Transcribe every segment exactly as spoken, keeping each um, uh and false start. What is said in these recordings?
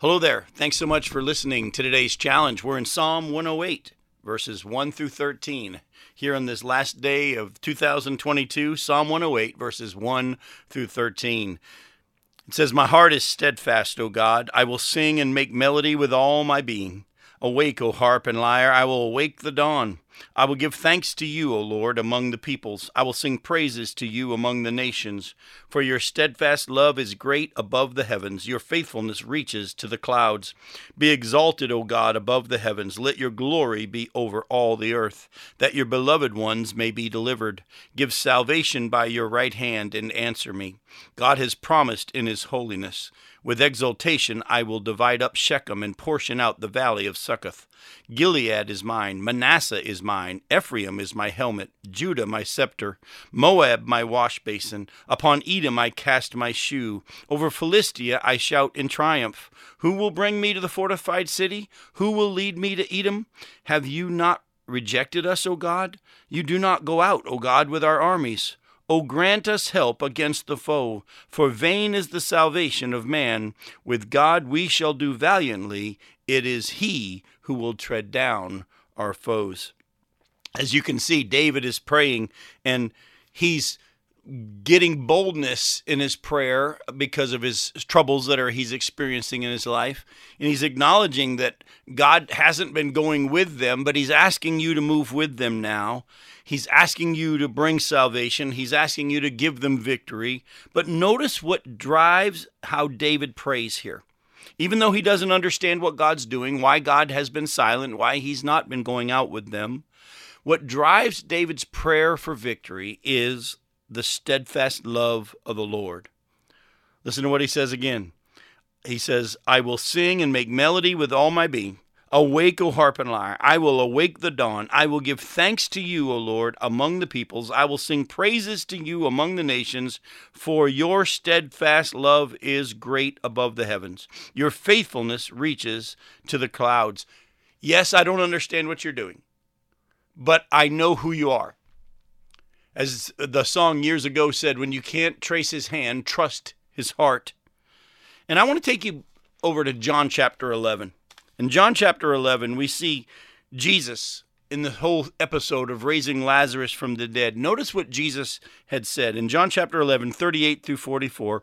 Hello there. Thanks so much for listening to today's challenge. We're in Psalm one oh eight, verses one through thirteen. Here on this last day of two thousand twenty-two, Psalm one oh eight, verses one through thirteen. It says, "My heart is steadfast, O God. I will sing and make melody with all my being. Awake, O harp and lyre. I will awake the dawn. I will give thanks to you, O Lord, among the peoples. I will sing praises to you among the nations. For your steadfast love is great above the heavens. Your faithfulness reaches to the clouds. Be exalted, O God, above the heavens. Let your glory be over all the earth, that your beloved ones may be delivered. Give salvation by your right hand and answer me. God has promised in his holiness. With exultation I will divide up Shechem and portion out the valley of Succoth. Gilead is mine, Manasseh is mine, Ephraim is my helmet, Judah my scepter, Moab my wash basin. Upon Edom I cast my shoe. Over Philistia I shout in triumph. Who will bring me to the fortified city? Who will lead me to Edom? Have you not rejected us, O God? You do not go out, O God, with our armies. O grant us help against the foe, for vain is the salvation of man. With God we shall do valiantly. It is he who will tread down our foes." As you can see, David is praying, and he's getting boldness in his prayer because of his troubles that are he's experiencing in his life. And he's acknowledging that God hasn't been going with them, but he's asking you to move with them now. He's asking you to bring salvation. He's asking you to give them victory. But notice what drives how David prays here. Even though he doesn't understand what God's doing, why God has been silent, why he's not been going out with them, what drives David's prayer for victory is the steadfast love of the Lord. Listen to what he says again. He says, "I will sing and make melody with all my being. Awake, O harp and lyre. I will awake the dawn. I will give thanks to you, O Lord, among the peoples. I will sing praises to you among the nations, for your steadfast love is great above the heavens. Your faithfulness reaches to the clouds." Yes, I don't understand what you're doing, but I know who you are. As the song years ago said, when you can't trace his hand, trust his heart. And I want to take you over to John chapter eleven. In John chapter eleven, we see Jesus in the whole episode of raising Lazarus from the dead. Notice what Jesus had said. In John chapter eleven, thirty-eight through forty-four,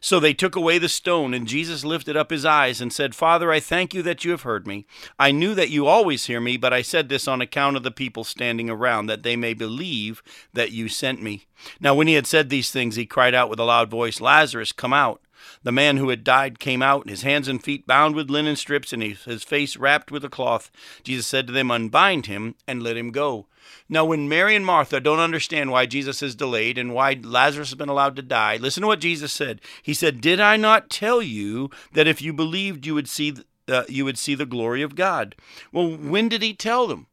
So they took away the stone, and Jesus lifted up his eyes and said, 'Father, I thank you that you have heard me. I knew that you always hear me, but I said this on account of the people standing around, that they may believe that you sent me.' Now when he had said these things, he cried out with a loud voice, 'Lazarus, come out!' The man who had died came out, his hands and feet bound with linen strips, and his face wrapped with a cloth. Jesus said to them, 'Unbind him and let him go.'" Now, when Mary and Martha don't understand why Jesus is delayed and why Lazarus has been allowed to die, listen to what Jesus said. He said, "Did I not tell you that if you believed, you would see the, uh, you would see the glory of God?" Well, when did he tell them?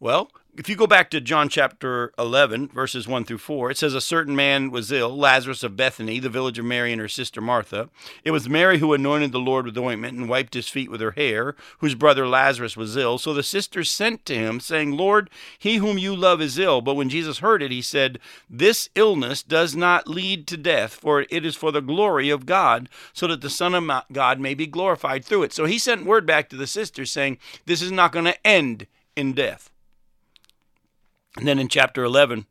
Well, if you go back to John chapter eleven, verses one through four, it says, "A certain man was ill, Lazarus of Bethany, the village of Mary and her sister Martha. It was Mary who anointed the Lord with ointment and wiped his feet with her hair, whose brother Lazarus was ill. So the sisters sent to him, saying, 'Lord, he whom you love is ill.' But when Jesus heard it, he said, 'This illness does not lead to death, for it is for the glory of God, so that the Son of God may be glorified through it.'" So he sent word back to the sisters saying, "This is not going to end in death." And then in chapter eleven,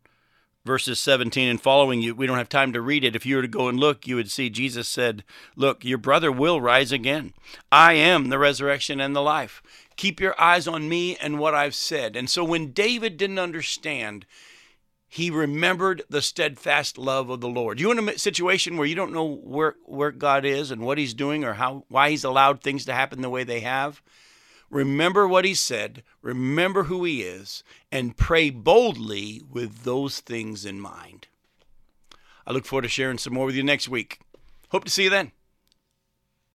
verses seventeen and following, you we don't have time to read it. If you were to go and look, you would see Jesus said, "Look, your brother will rise again. I am the resurrection and the life. Keep your eyes on me and what I've said." And so when David didn't understand, he remembered the steadfast love of the Lord. You're in a situation where you don't know where, where God is and what he's doing or how why he's allowed things to happen the way they have. Remember what he said, remember who he is, and pray boldly with those things in mind. I look forward to sharing some more with you next week. Hope to see you then.